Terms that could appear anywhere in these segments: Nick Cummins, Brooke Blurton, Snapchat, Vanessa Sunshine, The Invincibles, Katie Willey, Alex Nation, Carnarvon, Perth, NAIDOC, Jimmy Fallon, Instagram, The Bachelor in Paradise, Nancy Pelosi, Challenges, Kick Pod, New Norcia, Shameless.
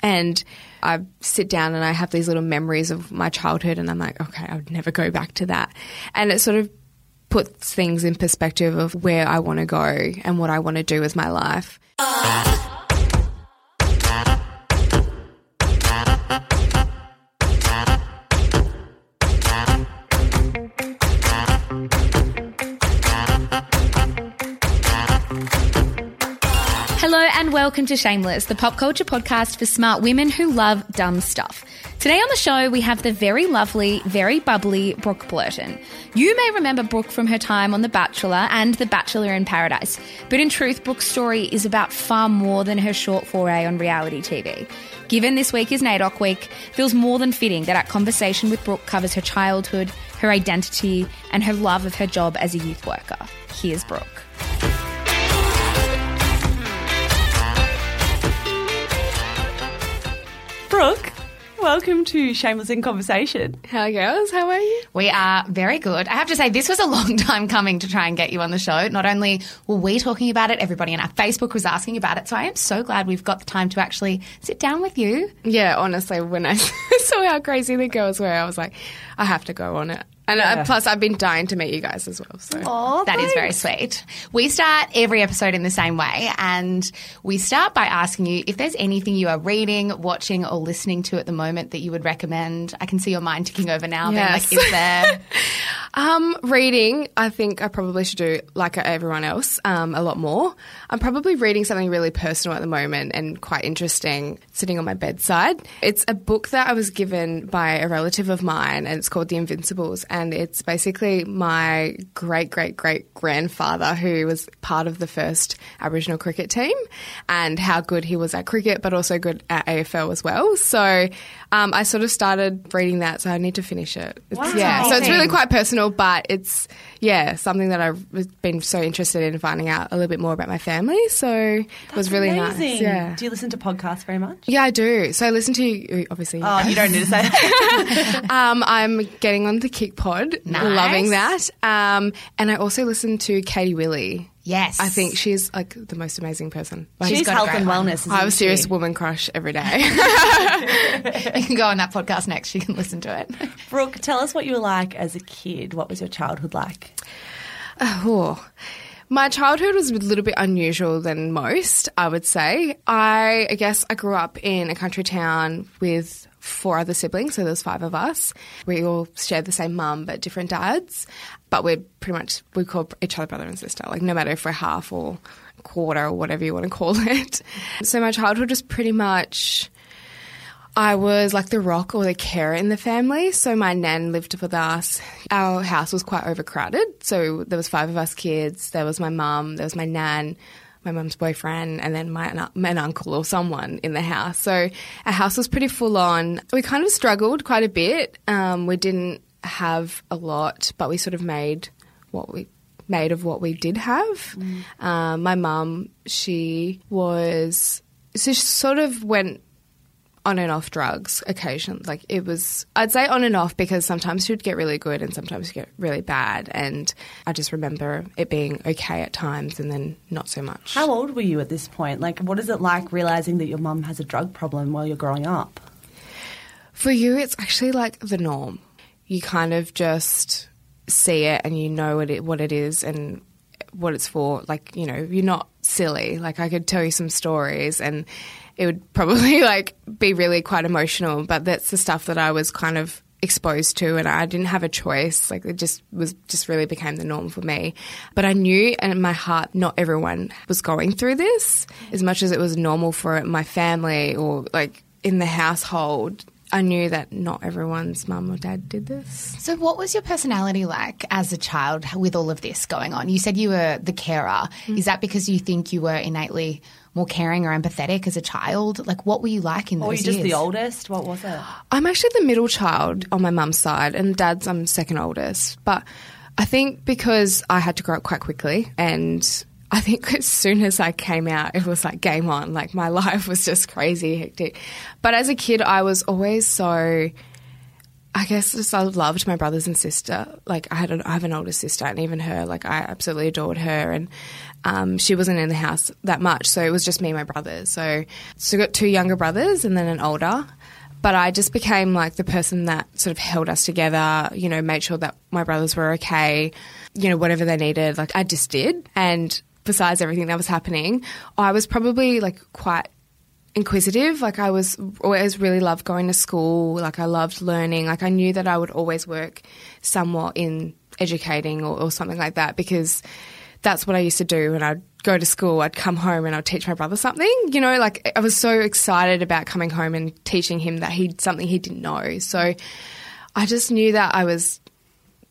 And I sit down and I have these little memories of my childhood and I'm like, okay, I would never go back to that. And it sort of puts things in perspective of where I want to go and what I want to do with my life. Hello and welcome to Shameless, the pop culture podcast for smart women who love dumb stuff. Today on the show, we have the very lovely, very bubbly Brooke Blurton. You may remember Brooke from her time on The Bachelor and The Bachelor in Paradise, but in truth, Brooke's story is about far more than her short foray on reality TV. Given this week is NAIDOC week, it feels more than fitting that our conversation with Brooke covers her childhood, her identity, and her love of her job as a youth worker. Here's Brooke. Brooke, welcome to Shameless in Conversation. Hello, girls. How are you? We are very good. I have to say, this was a long time coming to try and get you on the show. Not only were we talking about it, everybody on our Facebook was asking about it. So I am so glad we've got the time to actually sit down with you. Yeah, honestly, when I saw how crazy the girls were, I was like, I have to go on it. And plus, I've been dying to meet you guys as well. So That is very sweet. We start every episode in the same way, and we start by asking you if there's anything you are reading, watching, or listening to at the moment that you would recommend. I can see your mind ticking over now. Yes. Being like, is there? Reading, I think I probably should do like everyone else, a lot more. I'm probably reading something really personal at the moment and quite interesting, sitting on my bedside. It's a book that I was given by a relative of mine, and it's called The Invincibles. And it's basically my great-great-great-grandfather who was part of the first Aboriginal cricket team and how good he was at cricket but also good at AFL as well. So I sort of started reading that, so I need to finish it. So it's really quite personal, but it's, something that I've been so interested in finding out a little bit more about my family. So it was really amazing. Nice. Yeah. Do you listen to podcasts very much? Yeah, I do. So I listen to, obviously. Oh, you don't need to say that. I'm getting on the Kick Pod. Nice. Loving that. And I also listen to Katie Willey. Yes. I think she's like the most amazing person. Like, she's got health and wellness. Isn't I have a serious woman crush every day. You can go on that podcast next. You can listen to it. Brooke, tell us what you were like as a kid. What was your childhood like? My childhood was a little bit unusual than most, I would say. I guess I grew up in a country town with four other siblings, so there's five of us. We all shared the same mum but different dads, but we call each other brother and sister, like no matter if we're half or quarter or whatever you want to call it. So my childhood was pretty much I was like the rock or the carer in the family. So my nan lived with us. Our house was quite overcrowded, so there was five of us kids. There was my mum, there was my nan, my mum's boyfriend, and then my uncle or someone in the house. So our house was pretty full on. We kind of struggled quite a bit. We didn't have a lot, but we sort of made what we made of what we did have. My mum, she sort of went on and off drugs occasionally. Like it was, I'd say on and off because sometimes she'd get really good and sometimes she'd get really bad. And I just remember it being okay at times and then not so much. How old were you at this point? Like what is it like realising that your mum has a drug problem while you're growing up? For you, it's actually like the norm. You kind of just see it and you know what it is and what it's for. Like, you know, you're not silly. Like I could tell you some stories and it would probably like be really quite emotional, but that's the stuff that I was kind of exposed to and I didn't have a choice. Like it just really became the norm for me. But I knew in my heart not everyone was going through this. As much as it was normal for my family or like in the household, I knew that not everyone's mum or dad did this. So what was your personality like as a child with all of this going on? You said you were the carer. Mm-hmm. Is that because you think you were innately more caring or empathetic as a child? Like what were you like in those years? Or were you just the oldest? What was it? I'm actually the middle child on my mum's side and dad's I'm second oldest. But I think because I had to grow up quite quickly and I think as soon as I came out, it was like game on. Like my life was just crazy, hectic. But as a kid, I was always so, I guess, just I loved my brothers and sister. Like I have an older sister and even her, like I absolutely adored her and she wasn't in the house that much. So it was just me and my brothers. So I got two younger brothers and then an older. But I just became like the person that sort of held us together, you know, made sure that my brothers were okay, you know, whatever they needed. Like I just did. And besides everything that was happening, I was probably like quite inquisitive. Like I was always really loved going to school. Like I loved learning. Like I knew that I would always work somewhat in educating or something like that because that's what I used to do when I'd go to school. I'd come home and I'd teach my brother something. You know, like I was so excited about coming home and teaching him that something he didn't know. So I just knew that I was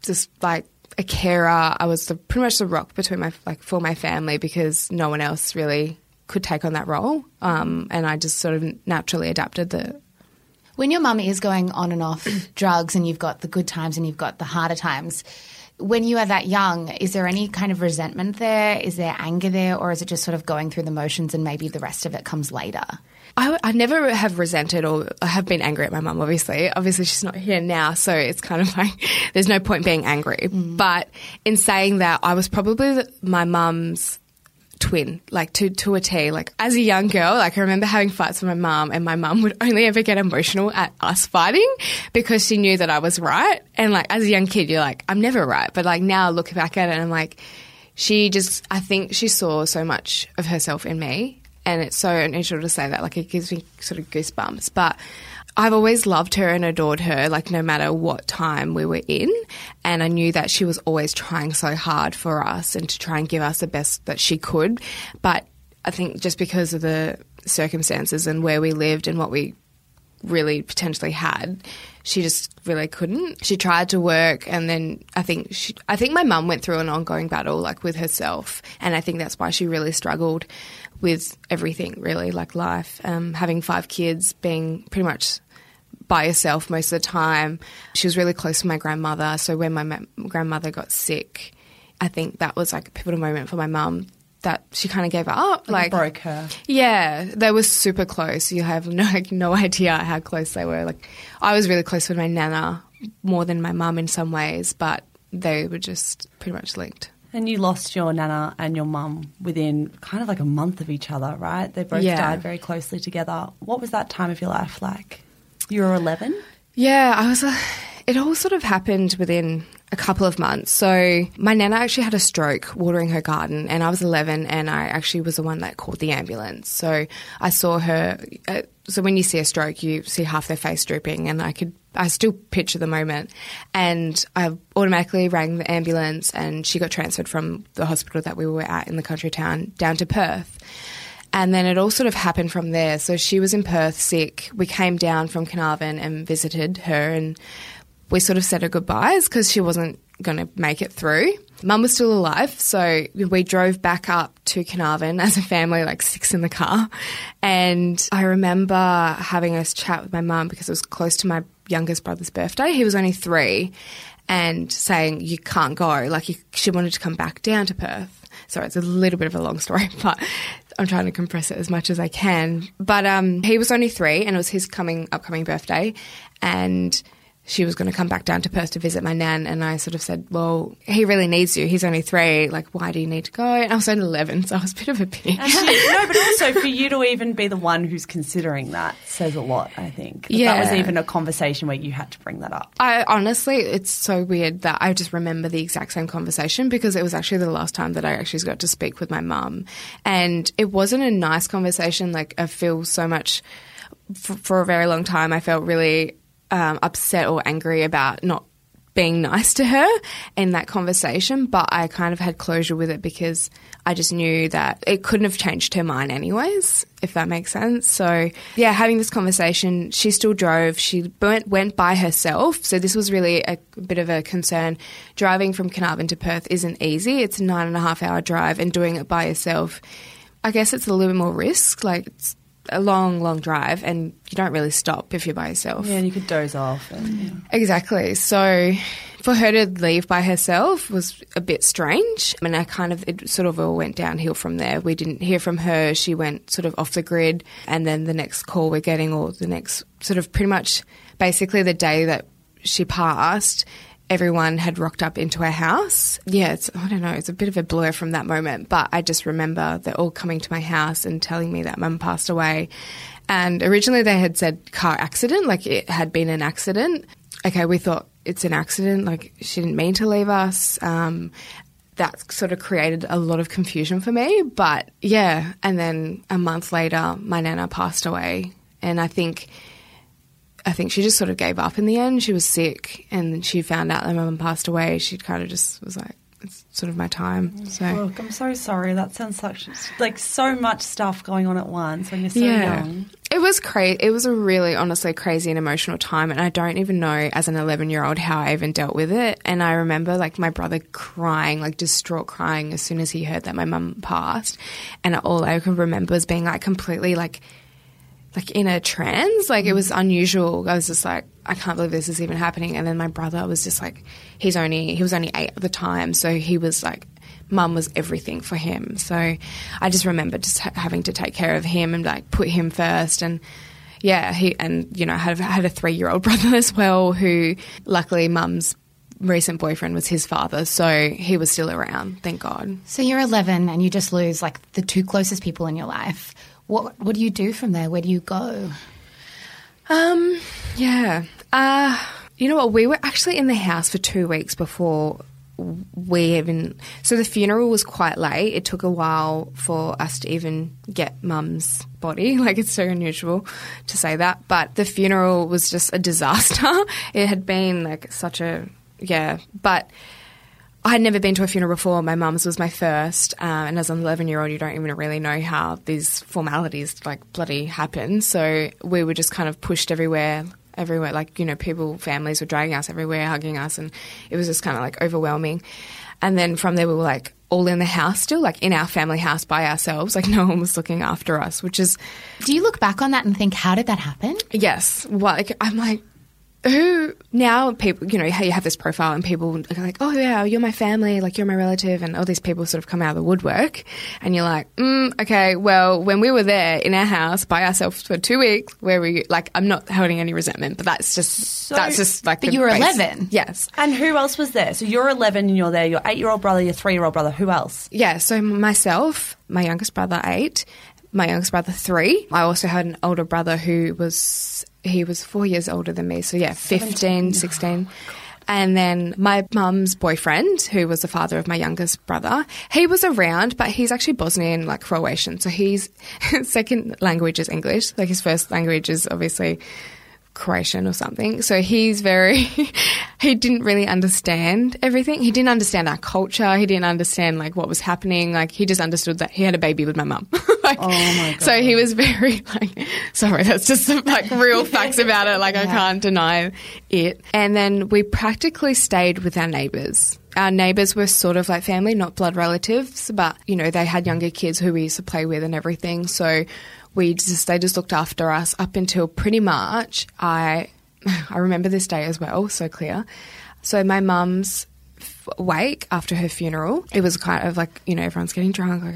just like a carer. I was pretty much the rock between for my family because no one else really could take on that role. And I just sort of naturally adapted the. When your mum is going on and off drugs and you've got the good times and you've got the harder times, when you are that young, is there any kind of resentment there? Is there anger there? Or is it just sort of going through the motions and maybe the rest of it comes later? I never have resented or I have been angry at my mum, obviously. Obviously, she's not here now, so it's kind of like there's no point being angry. Mm. But in saying that, I was probably my mum's twin, like to a T. Like as a young girl, like I remember having fights with my mum and my mum would only ever get emotional at us fighting because she knew that I was right. And like as a young kid, you're like, I'm never right. But like now I look back at it and I'm like, I think she saw so much of herself in me. And it's so unusual to say that, like it gives me sort of goosebumps. But I've always loved her and adored her, like no matter what time we were in. And I knew that she was always trying so hard for us and to try and give us the best that she could. But I think just because of the circumstances and where we lived and what we really potentially had, she just really couldn't. She tried to work and then I think my mum went through an ongoing battle like with herself and I think that's why she really struggled with everything really, like life, having 5 kids, being pretty much by herself most of the time. She was really close to my grandmother, so when my grandmother got sick, I think that was like a pivotal moment for my mum. That she kind of gave up. Like broke her. Yeah. They were super close. You have no idea how close they were. Like I was really close with my nana more than my mum in some ways, but they were just pretty much linked. And you lost your nana and your mum within kind of like a month of each other, right? They both died very closely together. What was that time of your life like? You were 11? Yeah. It all sort of happened within a couple of months. So my nana actually had a stroke watering her garden and I was 11 and I actually was the one that called the ambulance. So I saw her. So when you see a stroke, you see half their face drooping and I still picture the moment. And I automatically rang the ambulance and she got transferred from the hospital that we were at in the country town down to Perth. And then it all sort of happened from there. So she was in Perth sick. We came down from Carnarvon and visited her and we sort of said her goodbyes because she wasn't going to make it through. Mum was still alive, so we drove back up to Carnarvon as a family, like 6 in the car. And I remember having a chat with my mum because it was close to my youngest brother's birthday. He was only 3 and saying, you can't go. Like she wanted to come back down to Perth. Sorry, it's a little bit of a long story, but I'm trying to compress it as much as I can. But he was only 3 and it was his upcoming birthday, and she was going to come back down to Perth to visit my nan, and I sort of said, well, he really needs you. He's only 3. Like, why do you need to go? And I was only 11, so I was a bit of a bitch. Actually, no, but also for you to even be the one who's considering that says a lot, I think. Yeah. That was even a conversation where you had to bring that up. I honestly, it's so weird that I just remember the exact same conversation, because it was actually the last time that I actually got to speak with my mum. And it wasn't a nice conversation. Like, I feel so much for a very long time I felt really upset or angry about not being nice to her in that conversation, but I kind of had closure with it because I just knew that it couldn't have changed her mind anyways, if that makes sense. So, yeah, having this conversation, she still drove. She went by herself, so this was really a bit of a concern. Driving from Carnarvon to Perth isn't easy. It's a 9.5-hour drive, and doing it by yourself, I guess it's a little bit more risk. Like, it's a long, long drive, and you don't really stop if you're by yourself. Yeah, and you could doze off. And, yeah. Exactly. So for her to leave by herself was a bit strange. I mean, it sort of all went downhill from there. We didn't hear from her. She went sort of off the grid, and then the next call we're getting, or the next sort of pretty much basically the day that she passed, everyone had rocked up into our house. Yeah, I don't know, it's a bit of a blur from that moment, but I just remember they're all coming to my house and telling me that Mum passed away. And originally they had said car accident, like it had been an accident. Okay, we thought it's an accident, like she didn't mean to leave us. That sort of created a lot of confusion for me. But yeah, and then a month later my nana passed away, and I think she just sort of gave up in the end. She was sick, and she found out that my mum passed away. She kind of just was like, it's sort of my time. So. Look, I'm so sorry. That sounds like so much stuff going on at once when you're so young. It was crazy. It was a really, honestly, crazy and emotional time, and I don't even know as an 11-year-old how I even dealt with it. And I remember, like, my brother crying, like distraught crying as soon as he heard that my mum passed, and all I can remember is being like completely like in a trance. Like, it was unusual. I was just like, I can't believe this is even happening. And then my brother was just like, he was only 8 at the time, so he was like, Mum was everything for him. So I just remember just having to take care of him and like put him first. And yeah, I had a 3-year-old brother as well, who luckily Mum's recent boyfriend was his father, so he was still around, thank God. So you're 11 and you just lose like the 2 closest people in your life. What do you do from there? Where do you go? You know what? We were actually in the house for 2 weeks before we even... So the funeral was quite late. It took a while for us to even get Mum's body. Like, it's so unusual to say that. But the funeral was just a disaster. It had been like such a... Yeah. But... I had never been to a funeral before. My mum's was my first, and as an 11-year-old, you don't even really know how these formalities like bloody happen. So we were just kind of pushed everywhere. Like, you know, families were dragging us everywhere, hugging us, and it was just kind of like overwhelming. And then from there, we were like all in the house still, like in our family house by ourselves. Like, no one was looking after us, which is. Do you look back on that and think, how did that happen? Yes. Well, like, I'm like. Who now people, you know, you have this profile and people are like, oh, yeah, you're my family, like you're my relative, and all these people sort of come out of the woodwork, and you're like, okay, well, when we were there in our house by ourselves for 2 weeks, where were you? Like, I'm not holding any resentment, but that's just like. But you were 11. Yes. And who else was there? So you're 11 and you're there, your 8-year-old brother, your 3-year-old brother, who else? Yeah, so myself, my youngest brother, 8, my youngest brother, 3. I also had an older brother who was... He was 4 years older than me, so yeah, 15, 16. Oh, and then my mum's boyfriend, who was the father of my youngest brother, he was around, but he's actually Bosnian, like Croatian. So his second language is English. Like, his first language is obviously Croatian or something. So he didn't really understand everything. He didn't understand our culture. He didn't understand like what was happening. Like, he just understood that he had a baby with my mum. Like, oh my God. So he was very like, sorry, that's just like real facts about it. Like, yeah. I can't deny it. And then we practically stayed with our neighbours. Our neighbours were sort of like family, not blood relatives, but, you know, they had younger kids who we used to play with and everything. So they just looked after us up until pretty much I remember this day as well, so clear. So my mum's wake after her funeral, it was kind of like, you know, everyone's getting drunk, like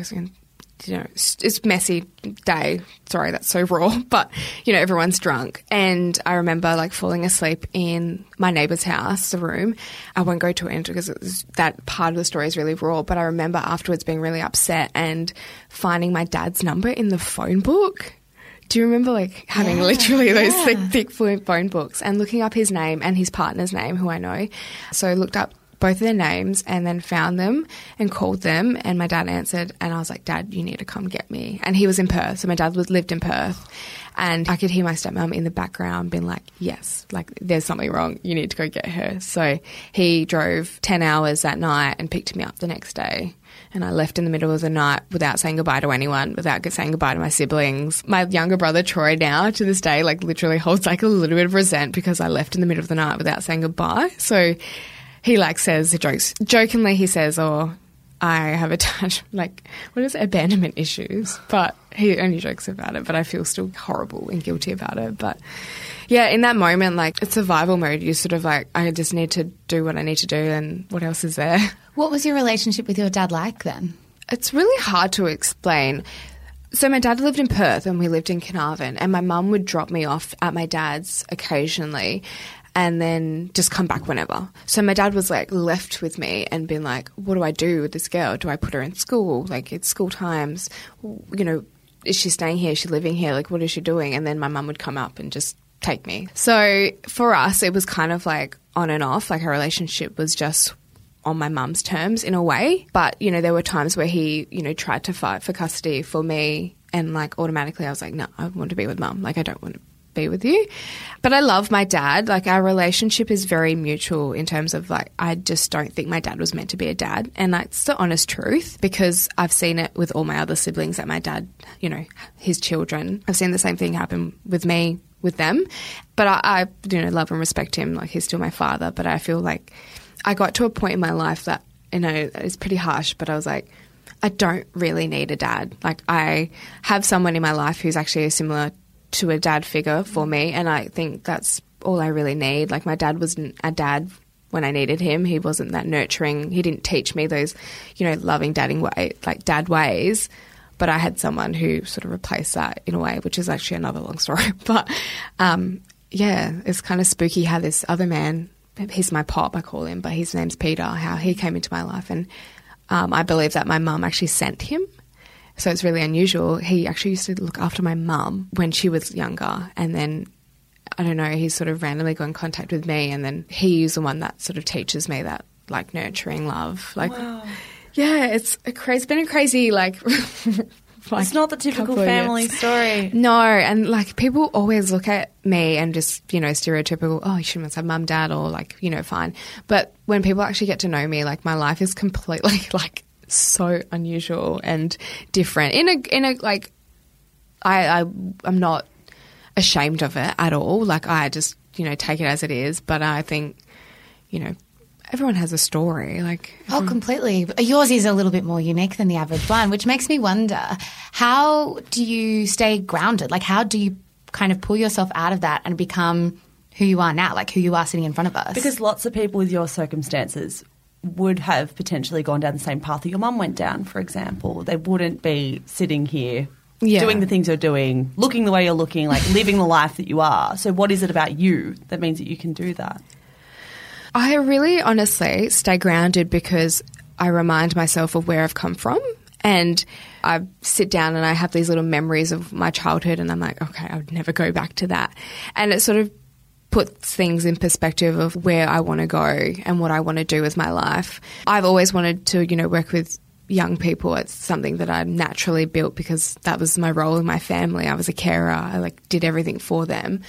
you know, it's messy day. Sorry, that's so raw. But, you know, everyone's drunk. And I remember, like, falling asleep in my neighbour's house, the room. I won't go to it because it was, that part of the story is really raw. But I remember afterwards being really upset and finding my dad's number in the phone book. Do you remember, like, having literally those thick phone books and looking up his name and his partner's name, who I know? So I looked up both of their names and then found them and called them, and my dad answered, and I was like, Dad, you need to come get me. And he was in Perth, so my dad lived in Perth, and I could hear my stepmom in the background being like, yes, like, there's something wrong, you need to go get her. So he drove 10 hours that night and picked me up the next day, and I left in the middle of the night without saying goodbye to anyone, without saying goodbye to my siblings. My younger brother, Troy, now to this day, like, literally holds like a little bit of resent because I left in the middle of the night without saying goodbye. So he, like, says the jokes. Jokingly, he says, oh, I have attachment, like, what is it? Abandonment issues. But he only jokes about it, but I feel still horrible and guilty about it. But, yeah, in that moment, like, it's survival mode. You're sort of like, I just need to do what I need to do, and what else is there? What was your relationship with your dad like then? It's really hard to explain. So my dad lived in Perth and we lived in Carnarvon, and my mum would drop me off at my dad's occasionally and then just come back whenever. So my dad was, like, left with me and been like, what do I do with this girl? Do I put her in school? Like, it's school times. You know, is she staying here? Is she living here? Like, what is she doing? And then my mum would come up and just take me. So for us, it was kind of like on and off. Like, our relationship was just on my mum's terms in a way. But, you know, there were times where he, you know, tried to fight for custody for me, and, like, automatically I was like, no, I want to be with mum. Like, I don't want to be with you. But I love my dad. Like, our relationship is very mutual in terms of, like, I just don't think my dad was meant to be a dad, and that's the honest truth, because I've seen it with all my other siblings that my dad, you know, his children, I've seen the same thing happen with me, with them. But I you know, love and respect him. Like, he's still my father, but I feel like I got to a point in my life that, you know, it's pretty harsh, but I was like, I don't really need a dad. Like, I have someone in my life who's actually similar to a dad figure for me, and I think that's all I really need. Like, my dad wasn't a dad when I needed him. He wasn't that nurturing. He didn't teach me those, you know, loving dadding way, like, dad ways, but I had someone who sort of replaced that in a way, which is actually another long story. But yeah, it's kind of spooky how this other man, he's my pop, I call him, but his name's Peter, how he came into my life. And I believe that my mum actually sent him. So it's really unusual. He actually used to look after my mum when she was younger, and then, I don't know, he sort of randomly got in contact with me, and then he's the one that sort of teaches me that, like, nurturing love. Like, wow. Yeah, it's been a crazy, like... Like, it's not the typical family story. No, and, like, people always look at me and just, you know, stereotypical, oh, you shouldn't have mum, dad, or, like, you know, fine. But when people actually get to know me, like, my life is completely, like, so unusual and different in a like, I'm not ashamed of it at all. Like, I just, you know, take it as it is. But I think, you know, everyone has a story. Like, oh, completely. Yours is a little bit more unique than the average one, which makes me wonder, how do you stay grounded? Like, how do you kind of pull yourself out of that and become who you are now, like who you are sitting in front of us? Because lots of people with your circumstances would have potentially gone down the same path that your mum went down, for example. They wouldn't be sitting here doing the things you're doing, looking the way you're looking, like living the life that you are. So what is it about you that means that you can do that? I really honestly stay grounded because I remind myself of where I've come from, and I sit down and I have these little memories of my childhood, and I'm like, okay, I would never go back to that. And it sort of puts things in perspective of where I want to go and what I want to do with my life. I've always wanted to, you know, work with young people. It's something that I naturally built because that was my role in my family. I was a carer. I, like, did everything for them.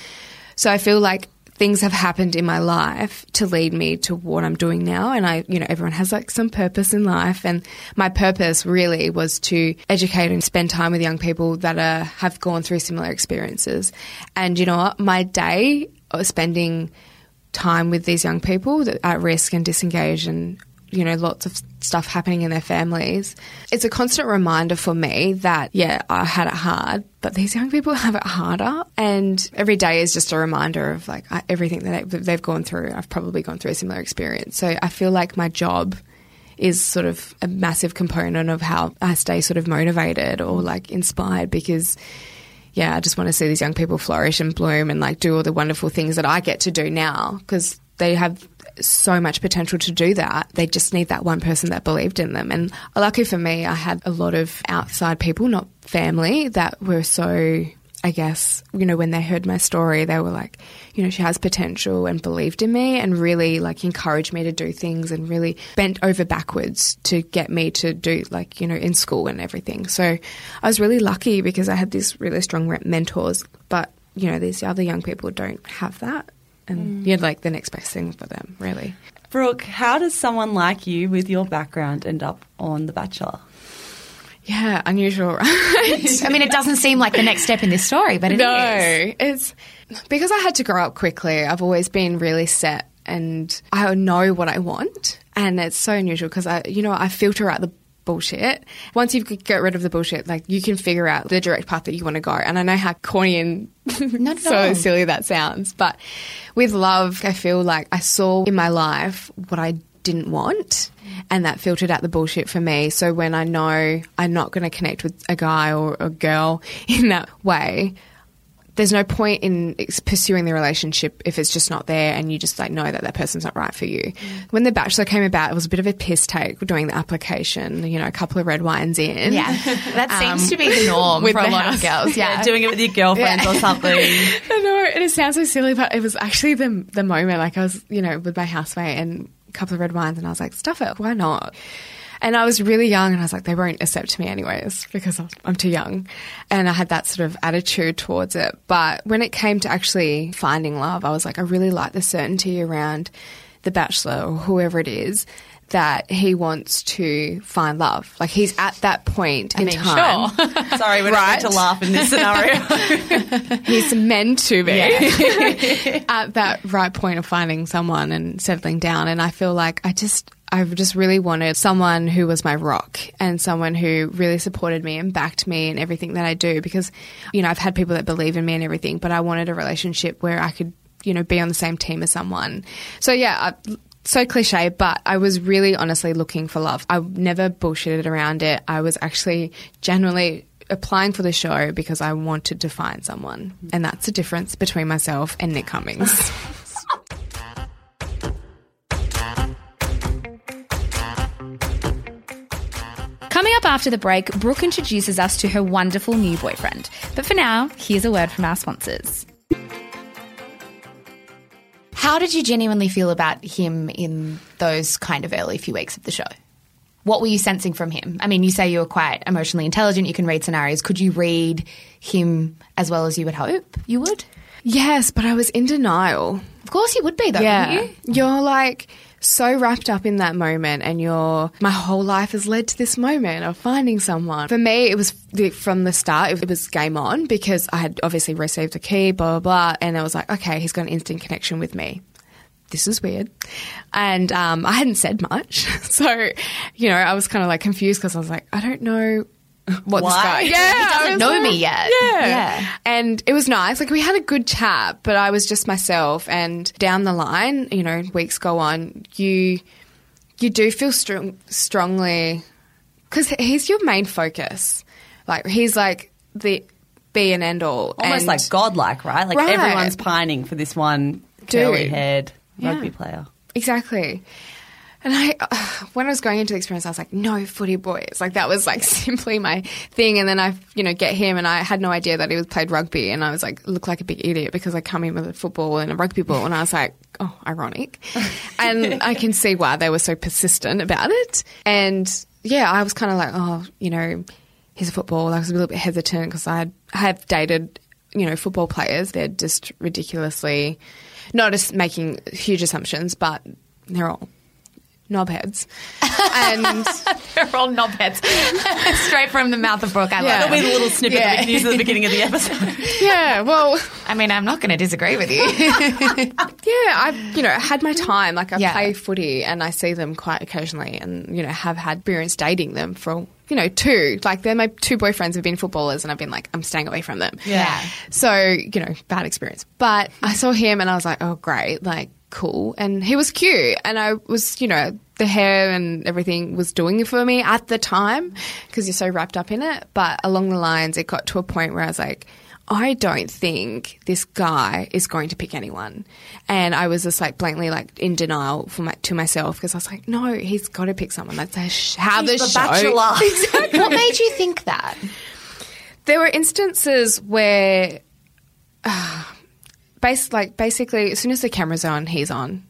So I feel like things have happened in my life to lead me to what I'm doing now. And I, you know, everyone has, like, some purpose in life. And my purpose really was to educate and spend time with young people that have gone through similar experiences. And you know what? My day of spending time with these young people that are at risk and disengaged and, you know, lots of stuff happening in their families, it's a constant reminder for me that, yeah, I had it hard, but these young people have it harder. And every day is just a reminder of, like, everything that they've gone through. I've probably gone through a similar experience. So I feel like my job is sort of a massive component of how I stay sort of motivated or like inspired, because yeah, I just want to see these young people flourish and bloom and like do all the wonderful things that I get to do now, because they have so much potential to do that. They just need that one person that believed in them. And lucky for me, I had a lot of outside people, not family, that were so, I guess, you know, when they heard my story, they were like, you know, she has potential, and believed in me and really like encouraged me to do things and really bent over backwards to get me to do like, you know, in school and everything. So I was really lucky because I had these really strong mentors, but, you know, these other young people don't have that. And you're like the next best thing for them, really. Brooke, how does someone like you with your background end up on The Bachelor? Yeah, unusual, right? I mean, it doesn't seem like the next step in this story, but it is. No, it's because I had to grow up quickly. I've always been really set and I know what I want, and it's so unusual because I filter out the bullshit. Once you get rid of the bullshit, like you can figure out the direct path that you want to go. And I know how corny and so silly that sounds, but with love, I feel like I saw in my life what I didn't want, and that filtered out the bullshit for me. So when I know I'm not going to connect with a guy or a girl in that way, there's no point in pursuing the relationship if it's just not there and you just like know that that person's not right for you. Mm. When The Bachelor came about, it was a bit of a piss take doing the application, you know, a couple of red wines in. Yeah, that seems to be the norm for a lot of girls. Yeah, doing it with your girlfriends or something. I know, and it sounds so silly, but it was actually the moment, like I was, you know, with my housemate and a couple of red wines, and I was like, stuff it, why not? And I was really young and I was like, they won't accept me anyways because I'm too young. And I had that sort of attitude towards it. But when it came to actually finding love, I was like, I really like the certainty around The Bachelor or whoever it is that he wants to find love. Like he's at that point in time. Sure. Sorry, we're right? Not going to laugh in this scenario. He's meant to be at that right point of finding someone and settling down. And I feel like I just really wanted someone who was my rock and someone who really supported me and backed me in everything that I do, because, you know, I've had people that believe in me and everything, but I wanted a relationship where I could, you know, be on the same team as someone. So, yeah, so cliche, but I was really honestly looking for love. I never bullshitted around it. I was actually genuinely applying for the show because I wanted to find someone. And that's the difference between myself and Nick Cummins. Coming up after the break, Brooke introduces us to her wonderful new boyfriend. But for now, here's a word from our sponsors. How did you genuinely feel about him in those kind of early few weeks of the show? What were you sensing from him? I mean, you say you were quite emotionally intelligent, you can read scenarios. Could you read him as well as you would hope you would? Yes, but I was in denial. Of course you would be though, wouldn't you? You're like so wrapped up in that moment, and my whole life has led to this moment of finding someone. For me, it was from the start, it was game on, because I had obviously received the key, blah, blah, blah, and I was like, okay, he's got an instant connection with me. This is weird. And I hadn't said much. So, you know, I was kind of like confused because I was like, I don't know what this guy is. Yeah, he doesn't know me yet. Yeah. And it was nice. Like we had a good chat, but I was just myself. And down the line, you know, weeks go on, you do feel strongly because he's your main focus. Like he's like the be and end all. Almost like godlike, right? Like everyone's pining for this one curly-haired rugby player. Exactly. And when I was going into the experience, I was like, no footy boys. Like that was like simply my thing. And then I, you know, get him, and I had no idea that he was played rugby. And I was like, look like a big idiot because I come in with a football and a rugby ball. And I was like, oh, ironic. And I can see why they were so persistent about it. And yeah, I was kind of like, oh, you know, he's a football. I was a little bit hesitant because I have dated, you know, football players. They're just ridiculously, not just making huge assumptions, but they're all knobheads. And they're all knobheads. Straight from the mouth of Brooke. I love it. That'll be the little snippet that we can use at the beginning of the episode. Yeah, well, I mean, I'm not going to disagree with you. I've, you know, had my time. Like I play footy and I see them quite occasionally, and, you know, have had experience dating them for, you know, two. Like they're my two boyfriends have been footballers, and I've been like, I'm staying away from them. Yeah. So, you know, bad experience. But I saw him and I was like, oh, great. Like, cool and he was cute and I was, you know, the hair and everything was doing it for me at the time because you're so wrapped up in it. But along the lines, it got to a point where I was like, I don't think this guy is going to pick anyone. And I was just like blatantly like in denial to myself because I was like, no, he's got to pick someone. That's how the show. Bachelor. Exactly. What made you think that? There were instances where basically as soon as the camera's on, he's on.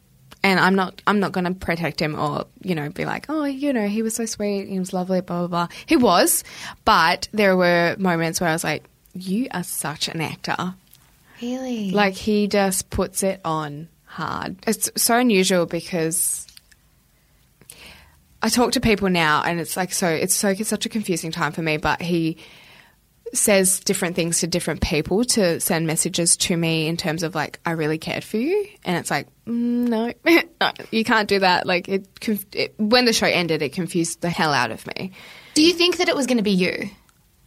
And I'm not going to protect him or, you know, be like, oh, you know, he was so sweet, he was lovely, blah, blah, blah. He was. But there were moments where I was like, you are such an actor. Really? Like, he just puts it on hard. It's so unusual because I talk to people now and it's like it's such a confusing time for me, but he says different things to different people to send messages to me in terms of like, I really cared for you. And it's like, no, no, you can't do that. Like it when the show ended, it confused the hell out of me. Do you think that it was going to be you?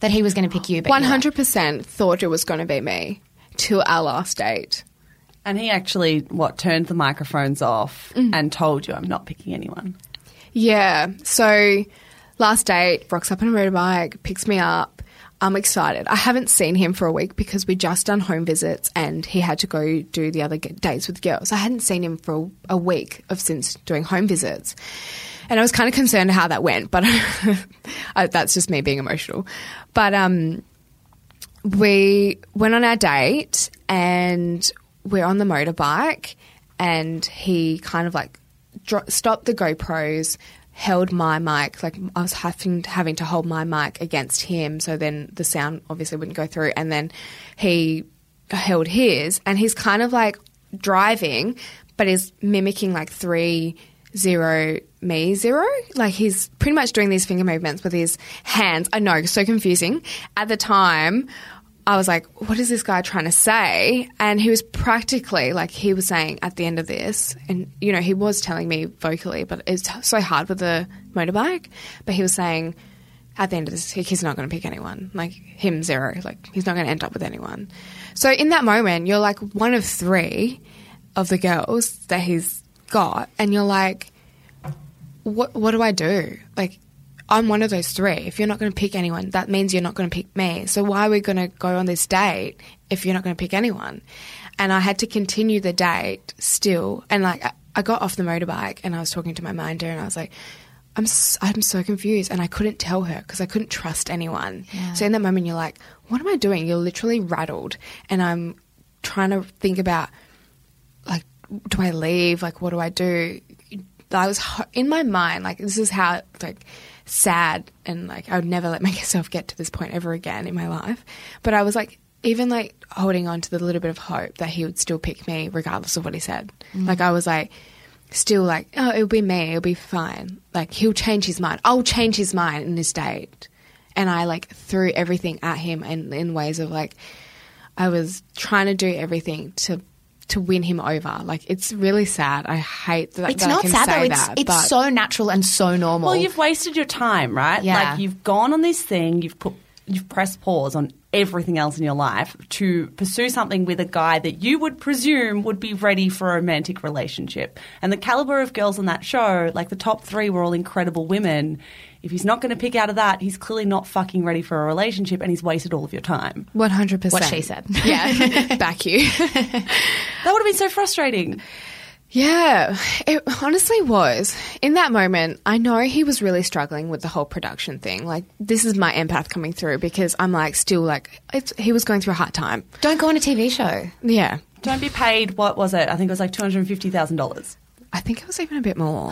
That he was going to pick you? 100% thought it was going to be me till our last date. And he actually, turned the microphones off and told you, I'm not picking anyone. Yeah. So last date, rocks up on a motorbike, picks me up. I'm excited. I haven't seen him for a week because we just done home visits and he had to go do the other dates with the girls. I hadn't seen him for a week since doing home visits. And I was kind of concerned how that went, but that's just me being emotional. But we went on our date and we're on the motorbike and he kind of like stopped the GoPros, held my mic, like I was having to hold my mic against him so then the sound obviously wouldn't go through, and then he held his and he's kind of like driving but is mimicking like 3-0 me zero. Like he's pretty much doing these finger movements with his hands. I know, so confusing. At the time I was like, what is this guy trying to say? And he was practically like he was saying at the end of this, and you know, he was telling me vocally, but it's so hard with the motorbike. But he was saying at the end of this, he's not going to pick anyone. Like him zero. Like he's not going to end up with anyone. So in that moment you're like one of three of the girls that he's got and you're like, what do I do? Like, I'm one of those three. If you're not going to pick anyone, that means you're not going to pick me. So why are we going to go on this date if you're not going to pick anyone? And I had to continue the date still. And like I got off the motorbike and I was talking to my minder and I was like, I'm so confused. And I couldn't tell her because I couldn't trust anyone. Yeah. So in that moment you're like, what am I doing? You're literally rattled. And I'm trying to think about, like, do I leave? Like, what do I do? I was in my mind, like, this is how, like, sad and, like, I would never let myself get to this point ever again in my life. But I was, like, even, like, holding on to the little bit of hope that he would still pick me regardless of what he said. Mm. Like, I was, like, still, like, oh, it'll be me. It'll be fine. Like, he'll change his mind. I'll change his mind in this date. And I, like, threw everything at him and in ways of, like, I was trying to do everything to win him over. Like, it's really sad. I hate that. It's not sad though. It's so natural and so normal. Well, you've wasted your time, right? Yeah. Like, you've gone on this thing, you've pressed pause on everything else in your life to pursue something with a guy that you would presume would be ready for a romantic relationship. And the caliber of girls on that show, like, the top three were all incredible women. If he's not going to pick out of that, he's clearly not fucking ready for a relationship and he's wasted all of your time. 100%. What she said. Yeah. Back you. That would have been so frustrating. Yeah, it honestly was. In that moment, I know he was really struggling with the whole production thing. Like, this is my empath coming through because I'm, like, still, like, he was going through a hard time. Don't go on a TV show. Yeah. Don't be paid, what was it? I think it was like $250,000. I think it was even a bit more.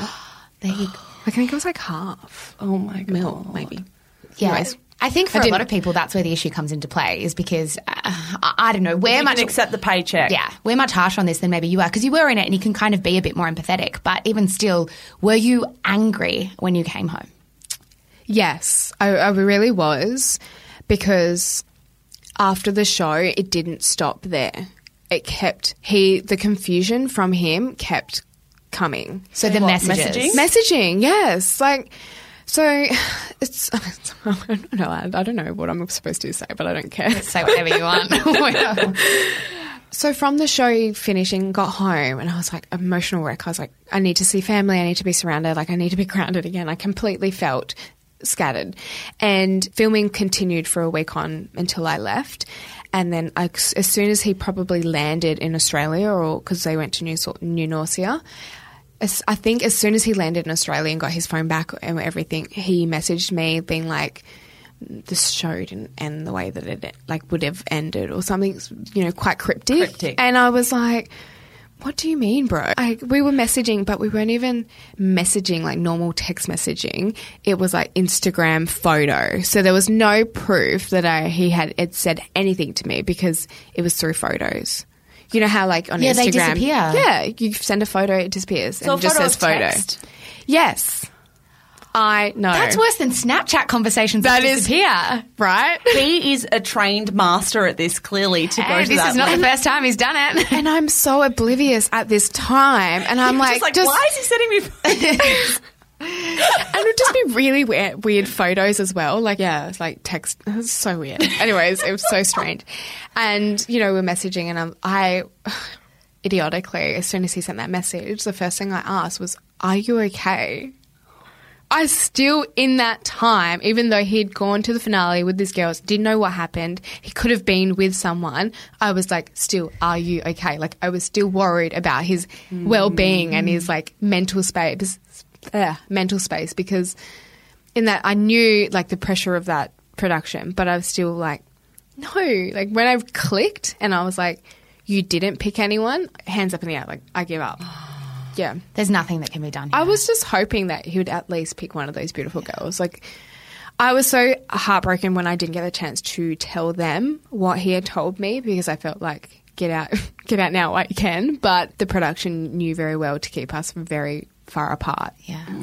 There you go. I think it was like half. Oh, my God. Mil, maybe. Yeah. Anyways, I think for a lot of people that's where the issue comes into play is because, I don't know, we're much... You can accept the paycheck. Yeah. We're much harsher on this than maybe you are because you were in it and you can kind of be a bit more empathetic. But even still, were you angry when you came home? Yes, I really was, because after the show it didn't stop there. It kept... The confusion from him kept coming. So the messages. Messaging, yes. Like, so it's, I don't know what I'm supposed to say, but I don't care. Say whatever you want. So from the show finishing, got home and I was like emotional wreck. I was like, I need to see family. I need to be surrounded. Like I need to be grounded again. I completely felt scattered. And filming continued for a week on until I left. And then as soon as he probably landed in Australia, or because they went to New Norcia, I think as soon as he landed in Australia and got his phone back and everything, he messaged me being like, this show didn't end the way that it like would have ended or something, you know, quite cryptic. And I was like, what do you mean, bro? We were messaging, but we weren't even messaging like normal text messaging. It was like Instagram photo. So there was no proof that he had said anything to me because it was through photos. You know how like on Instagram. They disappear. Yeah, you send a photo, it disappears. So and it just says photo. Text. Yes. I know. That's worse than Snapchat conversations that disappear. Right? He is a trained master at this, clearly, to go to this that. This is not the first time he's done it. And I'm so oblivious at this time. And I'm just why is he sending me photos? And it would just be really weird photos as well. Like, yeah, it's like text. It was so weird. Anyways, it was so strange. And, you know, we're messaging and I idiotically, as soon as he sent that message, the first thing I asked was, are you okay? I still, in that time, even though he'd gone to the finale with these girls, didn't know what happened, he could have been with someone, I was like, still, are you okay? Like, I was still worried about his well-being and his, like, mental space because in that I knew, like, the pressure of that production, but I was still like, no. Like, when I clicked and I was like, you didn't pick anyone, hands up in the air, like, I give up. Yeah. There's nothing that can be done here. I was just hoping that he would at least pick one of those beautiful girls. Like, I was so heartbroken when I didn't get a chance to tell them what he had told me because I felt like, get out now while you can. But the production knew very well to keep us very far apart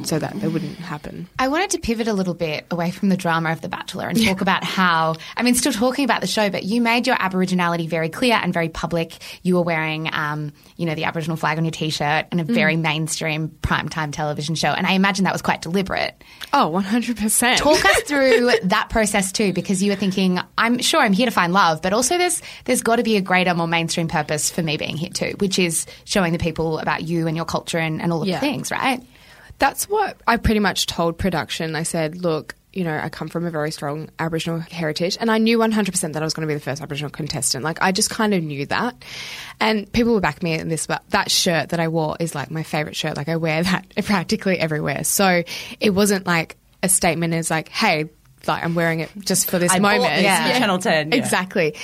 so that it wouldn't happen. I wanted to pivot a little bit away from the drama of The Bachelor and talk about how, I mean, still talking about the show, but you made your Aboriginality very clear and very public. You were wearing, you know, the Aboriginal flag on your T-shirt and a very mainstream primetime television show. And I imagine that was quite deliberate. Oh, 100%. Talk us through that process too, because you were thinking, I'm sure I'm here to find love, but also there's got to be a greater, more mainstream purpose for me being here too, which is showing the people about you and your culture and all of the things. Right? That's what I pretty much told production. I said, look, you know, I come from a very strong Aboriginal heritage and I knew 100% that I was going to be the first Aboriginal contestant. Like, I just kind of knew that. And people would back me in this, but that shirt that I wore is like my favourite shirt. Like, I wear that practically everywhere. So it wasn't like a statement as like, hey, like I'm wearing it just for this moment. Channel 10. Yeah. Exactly.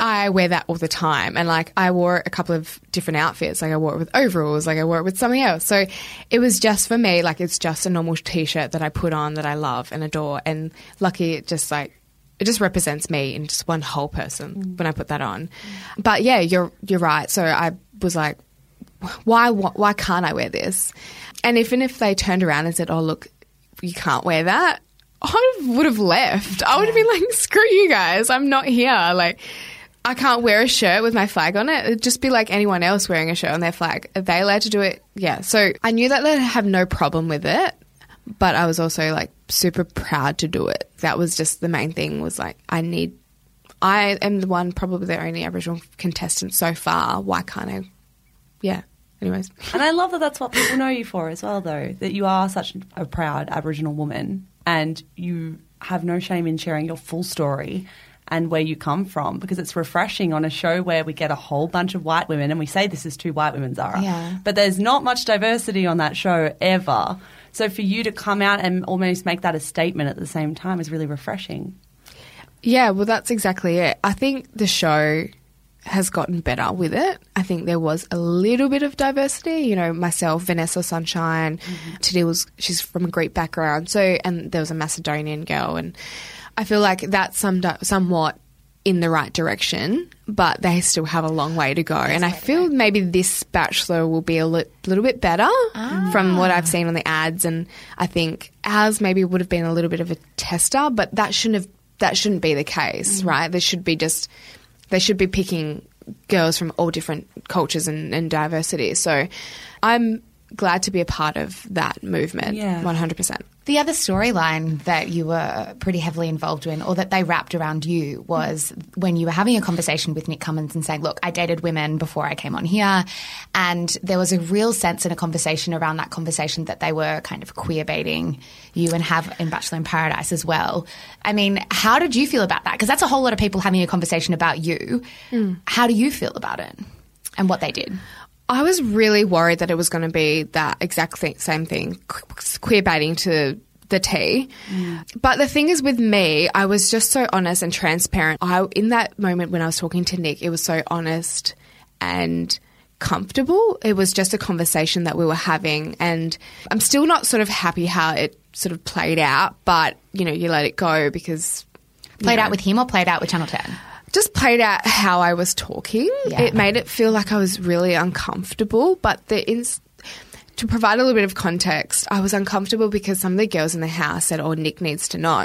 I wear that all the time. And like I wore a couple of different outfits. Like I wore it with overalls. Like I wore it with something else. So it was just for me, like it's just a normal T-shirt that I put on that I love and adore. And lucky it just represents me in just one whole person when I put that on. But yeah, you're right. So I was like, why can't I wear this? And even if they turned around and said, oh, look, you can't wear that, I would have left. I would have been like, screw you guys, I'm not here. Like, I can't wear a shirt with my flag on it. It'd just be like anyone else wearing a shirt on their flag. Are they allowed to do it? Yeah. So I knew that they'd have no problem with it, but I was also like super proud to do it. That was just the main thing, was like, I am the one, probably the only Aboriginal contestant so far. Why can't I? Yeah. Anyways. And I love that that's what people know you for as well, though, that you are such a proud Aboriginal woman. And you have no shame in sharing your full story and where you come from, because it's refreshing on a show where we get a whole bunch of white women and we say this is two white women, Zara. Yeah. But there's not much diversity on that show ever. So for you to come out and almost make that a statement at the same time is really refreshing. Yeah, well, that's exactly it. I think the show has gotten better with it. I think there was a little bit of diversity, you know, myself, Vanessa Sunshine, Today she's from a Greek background, so, and there was a Macedonian girl, and I feel like that's somewhat in the right direction, but they still have a long way to go. That's, and I feel maybe this Bachelor will be a little bit better from what I've seen on the ads, and I think ours maybe would have been a little bit of a tester, but that shouldn't be the case, right? There should be just... They should be picking girls from all different cultures and diversity. So I'm glad to be a part of that movement, 100%. The other storyline that you were pretty heavily involved in, or that they wrapped around you, was when you were having a conversation with Nick Cummins and saying, look, I dated women before I came on here, and there was a real sense in a conversation around that conversation that they were kind of queer baiting you and have in Bachelor in Paradise as well. I mean, how did you feel about that? Because that's a whole lot of people having a conversation about you. Mm. How do you feel about it and what they did? I was really worried that it was going to be that exact same thing, queer baiting to the T. Yeah. But the thing is with me, I was just so honest and transparent. In that moment when I was talking to Nick, it was so honest and comfortable. It was just a conversation that we were having, and I'm still not sort of happy how it sort of played out, but, you know, you let it go because... Played out with him or played out with Channel 10? Just played out how I was talking. Yeah. It made it feel like I was really uncomfortable. But to provide a little bit of context, I was uncomfortable because some of the girls in the house said, oh, Nick needs to know.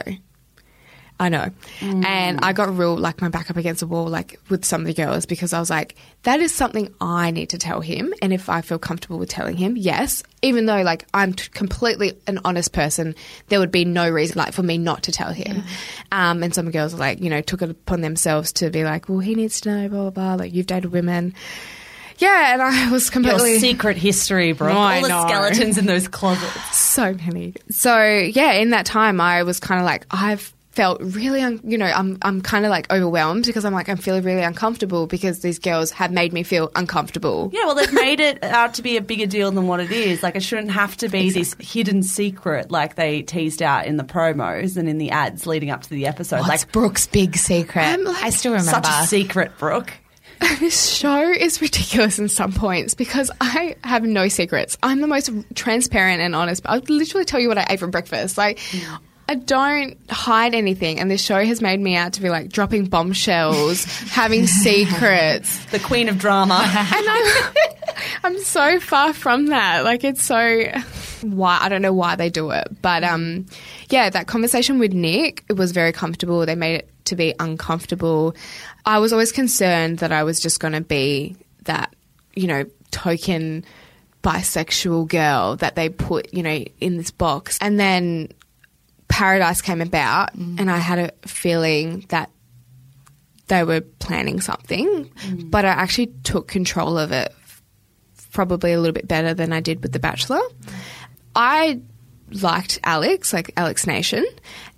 I know. Mm. And I got real, like, my back up against the wall, like, with some of the girls, because I was like, that is something I need to tell him. And if I feel comfortable with telling him, yes, even though, like, I'm completely an honest person, there would be no reason, like, for me not to tell him. Yeah. And some girls, like, you know, took it upon themselves to be like, well, he needs to know, blah, blah, blah, like, you've dated women. Yeah, and I was completely... Your secret history, bro. All the skeletons in those closets. So many. So, yeah, in that time, I was kind of like, I've... felt really, I'm kind of like overwhelmed because I'm like, I'm feeling really uncomfortable because these girls have made me feel uncomfortable. Yeah, well, they've made it out to be a bigger deal than what it is. Like, it shouldn't have to be this hidden secret like they teased out in the promos and in the ads leading up to the episode. What's like Brooke's big secret? I still remember. Such a secret, Brooke. This show is ridiculous in some points because I have no secrets. I'm the most transparent and honest. I'll literally tell you what I ate for breakfast. Like... Yeah. I don't hide anything, and this show has made me out to be like dropping bombshells, having secrets. The queen of drama. And I'm so far from that. Like, it's so why I don't know why they do it. But yeah, that conversation with Nick, it was very comfortable. They made it to be uncomfortable. I was always concerned that I was just going to be that, you know, token bisexual girl that they put, you know, in this box. And then Paradise came about, and I had a feeling that they were planning something, but I actually took control of it probably a little bit better than I did with The Bachelor. I liked Alex, like Alex Nation,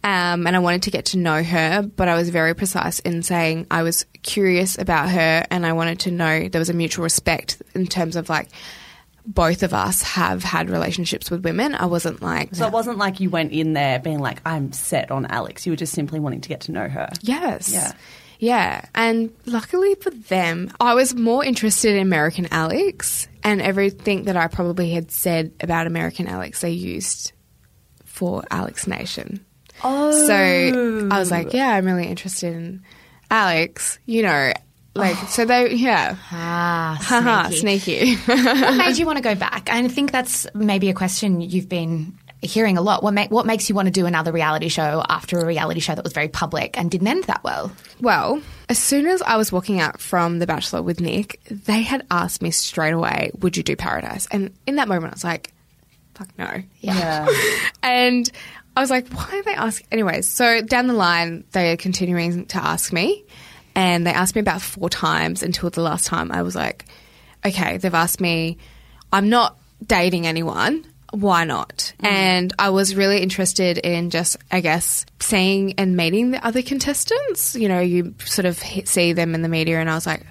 and I wanted to get to know her, but I was very precise in saying I was curious about her and I wanted to know there was a mutual respect in terms of like both of us have had relationships with women. I wasn't like... So it wasn't like you went in there being like, I'm set on Alex. You were just simply wanting to get to know her. Yes. Yeah. And luckily for them, I was more interested in American Alex, and everything that I probably had said about American Alex they used for Alex Nation. Oh. So I was like, yeah, I'm really interested in Alex, you know... Like, so they, yeah. Ah, sneaky. What made you want to go back? I think that's maybe a question you've been hearing a lot. What makes you want to do another reality show after a reality show that was very public and didn't end that well? Well, as soon as I was walking out from The Bachelor with Nick, they had asked me straight away, would you do Paradise? And in that moment, I was like, fuck no. Yeah. And I was like, why are they asking? Anyways, so down the line, they are continuing to ask me. And they asked me about 4 times until the last time I was like, okay, they've asked me, I'm not dating anyone, why not? Mm. And I was really interested in just, I guess, seeing and meeting the other contestants. You know, you sort of see them in the media and I was like,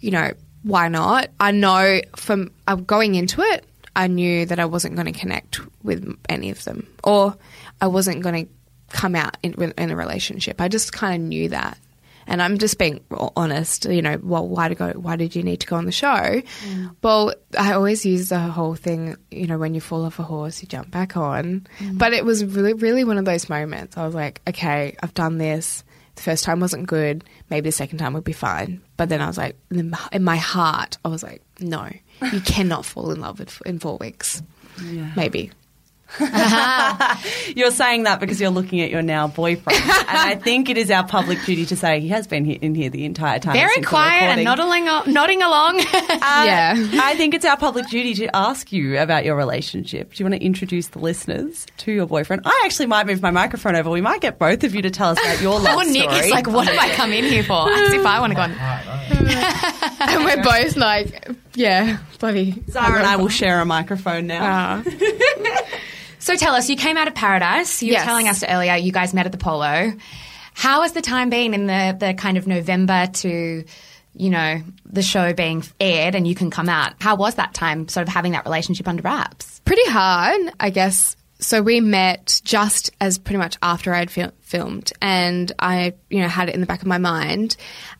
you know, why not? I know from going into it, I knew that I wasn't going to connect with any of them, or I wasn't going to come out in a relationship. I just kind of knew that. And I'm just being honest, you know, well, why did you need to go on the show? Mm. Well, I always use the whole thing, you know, when you fall off a horse, you jump back on. Mm. But it was really, really one of those moments. I was like, okay, I've done this. The first time wasn't good. Maybe the second time would be fine. But then I was like, in my heart, I was like, no, you cannot fall in love in 4 weeks. Yeah. Maybe. You're saying that because you're looking at your now boyfriend. And I think it is our public duty to say he has been in here the entire time. Very quiet and nodding along. Yeah. I think it's our public duty to ask you about your relationship. Do you want to introduce the listeners to your boyfriend? I actually might move my microphone over. We might get both of you to tell us about your love story. Nick is like, what have I come in here for? As if I want to go on. And we're both like, yeah, bloody. Zara and I will share a microphone now. So tell us, you came out of Paradise. You were telling us earlier you guys met at the Polo. How has the time been in the kind of November to, you know, the show being aired and you can come out? How was that time sort of having that relationship under wraps? Pretty hard, I guess. So we met just as pretty much after I'd filmed and I, you know, had it in the back of my mind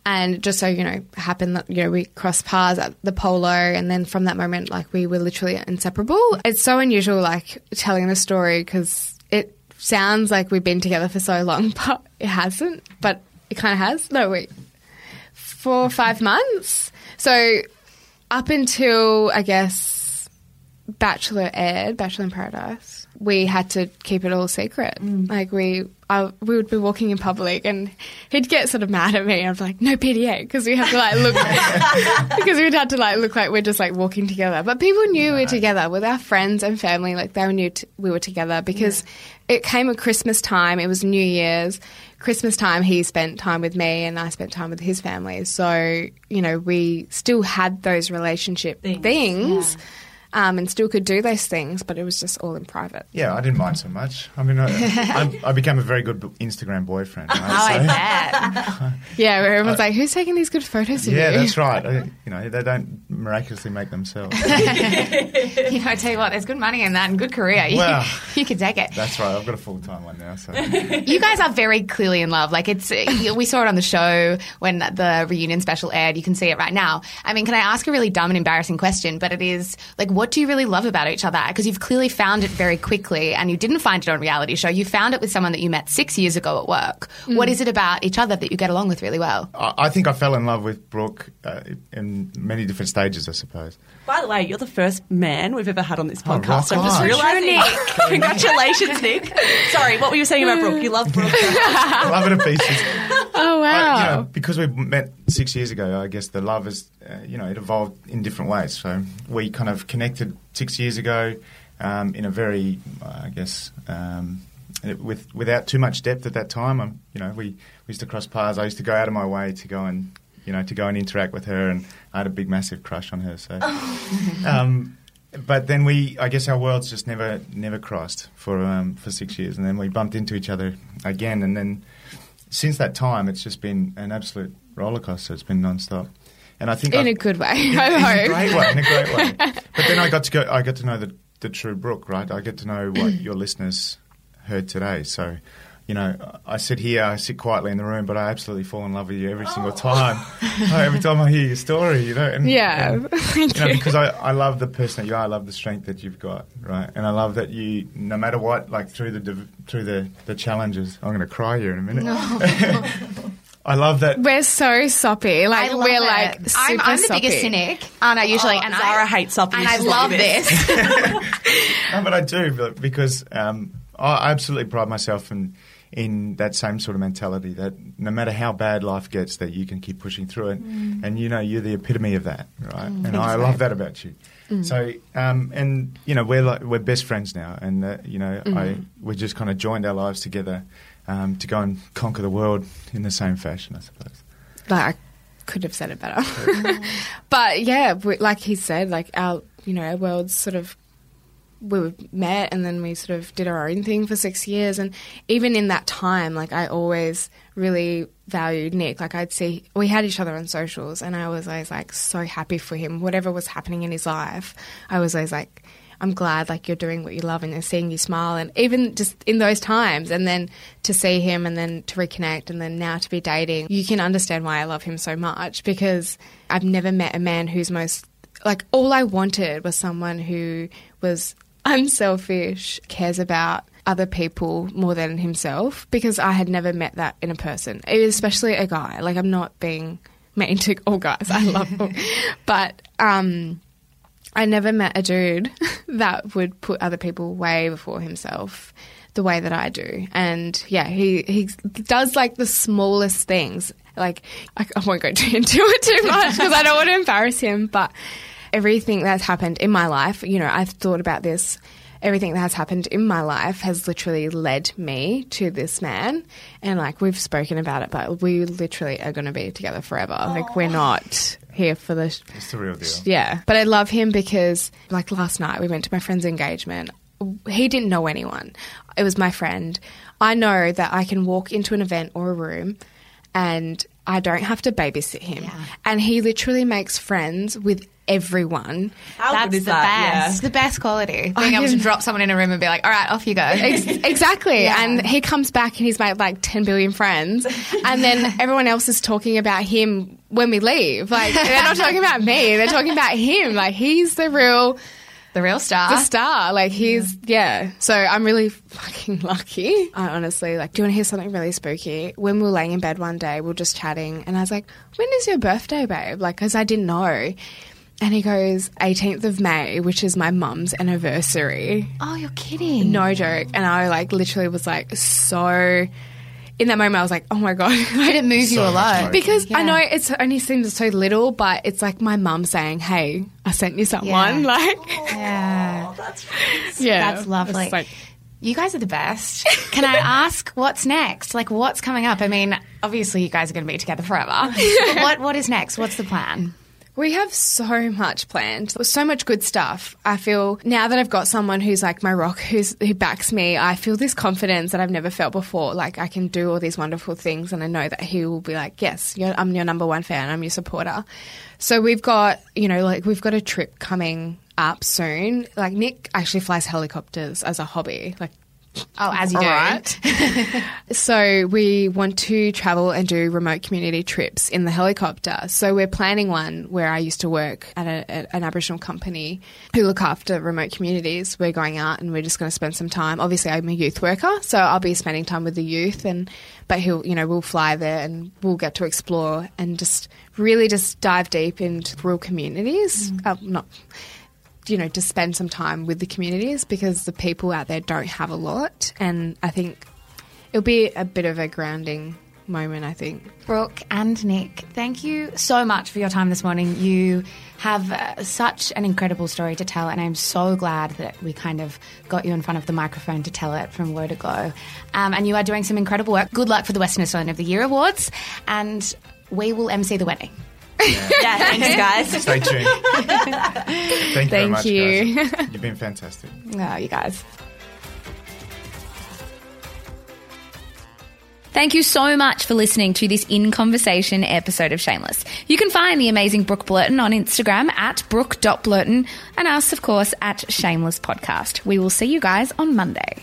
and just so, you know, happened that, you know, we crossed paths at the Polo and then from that moment, like, we were literally inseparable. It's so unusual, like, telling the story because it sounds like we've been together for so long, but it hasn't, but it kind of has. No, wait, 4 or 5 months. So up until, I guess, Bachelor aired, Bachelor in Paradise, we had to keep it all secret. Like we would be walking in public and he'd get sort of mad at me. I was like, no PDA, because we had to like look because we'd had to like look like we're just like walking together. But people knew we were together with our friends and family. Like they knew we were together because it came at Christmas time. It was New Year's. Christmas time, he spent time with me and I spent time with his family. So, you know, we still had those relationship things. Yeah. And still could do those things, but it was just all in private. Yeah, I didn't mind so much. I mean, I became a very good Instagram boyfriend. Right? I bet. Yeah, where everyone's like, who's taking these good photos of you? Yeah, that's right. They don't miraculously make themselves. I tell you what, there's good money in that and good career. Well, you could take it. That's right. I've got a full-time one now. So you guys are very clearly in love. Like we saw it on the show when the reunion special aired. You can see it right now. I mean, can I ask a really dumb and embarrassing question? But it is like, what do you really love about each other? Because you've clearly found it very quickly and you didn't find it on a reality show. You found it with someone that you met 6 years ago at work. Mm. What is it about each other that you get along with really well? I think I fell in love with Brooke in many different stages, I suppose. By the way, you're the first man we've ever had on this podcast. I'm just realising. Nick. Congratulations, Nick. Sorry, what were you saying about Brooke? You love Brooke. I love her to pieces. Oh, wow. Because we met 6 years ago, I guess the love is, it evolved in different ways. So we kind of connected 6 years ago in a very, without too much depth at that time. We used to cross paths. I used to go out of my way to go and, interact with her, and I had a big, massive crush on her. So, but then our worlds just never crossed for 6 years, and then we bumped into each other again, and then since that time, it's just been an absolute rollercoaster. It's been nonstop. And I think a good way, I hope. In a great way. But then I got to know the true Brooke, right? I get to know what your listeners heard today. So, I sit quietly in the room, but I absolutely fall in love with you every single time. Every time I hear your story, And, because I love the person that you are. I love the strength that you've got, right? And I love that you, no matter what, like through the challenges, I'm going to cry here in a minute. No. I love that. We're so soppy. Like, we're like super I'm the biggest cynic, aren't I, usually? And Zara hates soppy. And I love this. No, but I do, because I absolutely pride myself in that same sort of mentality, that no matter how bad life gets, that you can keep pushing through it. And, you're the epitome of that, right? And I love that about you. So, we're best friends now. And, we just kind of joined our lives together. To go and conquer the world in the same fashion, I suppose. Like, I could have said it better. But, yeah, like he said, like our, our worlds sort of, we met and then we sort of did our own thing for 6 years. And even in that time, like, I always really valued Nick. Like, we had each other on socials and I was always, like, so happy for him. Whatever was happening in his life, I was always, like, I'm glad, like, you're doing what you love and they're seeing you smile, and even just in those times, and then to see him and then to reconnect and then now to be dating, you can understand why I love him so much, because I've never met a man who's all I wanted was someone who was unselfish, cares about other people more than himself, because I had never met that in a person, especially a guy. Like, I'm not being mean to all guys. I love them. But I never met a dude that would put other people way before himself the way that I do. And, yeah, he does, like, the smallest things. Like, I won't go into it too much because I don't want to embarrass him, but everything that's happened in my life, you know, I've thought about this. Everything that has happened in my life has literally led me to this man. And, like, we've spoken about it, but we literally are going to be together forever. Aww. Like, we're not here for the... It's the real deal. Yeah. But I love him because, like, last night we went to my friend's engagement. He didn't know anyone. It was my friend. I know that I can walk into an event or a room and I don't have to babysit him. Yeah. And he literally makes friends with everyone. That's the best. It's the best quality. Being able to drop someone in a room and be like, all right, off you go. Exactly. Yeah. And he comes back and he's made like 10 billion friends. And then everyone else is talking about him when we leave. Like, they're not talking about me. They're talking about him. Like, he's the real star. The star. Like, he's, yeah. So I'm really fucking lucky. I honestly, like, do you want to hear something really spooky? When we were laying in bed one day, we were just chatting and I was like, when is your birthday, babe? Like, because I didn't know. And he goes, 18th of May, which is my mum's anniversary. Oh, you're kidding. No joke. And I, like, literally was, like, so... In that moment, I was like, oh, my God. Did it move you a lot? Because I know it only seems so little, but it's, like, my mum saying, hey, I sent you someone. Yeah. Like... Oh, yeah. That's nice. Yeah. That's lovely. It's like... You guys are the best. Can I ask what's next? Like, what's coming up? I mean, obviously, you guys are going to be together forever. What is next? What's the plan? We have so much planned. So much good stuff. I feel now that I've got someone who's like my rock, who backs me, I feel this confidence that I've never felt before. Like, I can do all these wonderful things and I know that he will be like, yes, I'm your number one fan. I'm your supporter. So we've got, you know, like we've got a trip coming up soon. Like Nick actually flies helicopters as a hobby. Like, oh, as you do. Right. So we want to travel and do remote community trips in the helicopter. So we're planning one where I used to work at an Aboriginal company who look after remote communities. We're going out and we're just going to spend some time. Obviously, I'm a youth worker, so I'll be spending time with the youth. But he'll, you know, we'll fly there and we'll get to explore and just really just dive deep into rural communities. You know, to spend some time with the communities because the people out there don't have a lot, and I think it'll be a bit of a grounding moment, I think. Brooke and Nick, thank you so much for your time this morning. You have such an incredible story to tell, and I'm so glad that we kind of got you in front of the microphone to tell it from word to go. And you are doing some incredible work. Good luck for the Western Australian of the Year Awards, and we will MC the wedding. Yeah, thanks, guys. Stay tuned. Thank you very much, guys. You've been fantastic. Oh, you guys. Thank you so much for listening to this In Conversation episode of Shameless. You can find the amazing Brooke Blurton on Instagram at brooke.blurton and us, of course, at Shameless Podcast. We will see you guys on Monday.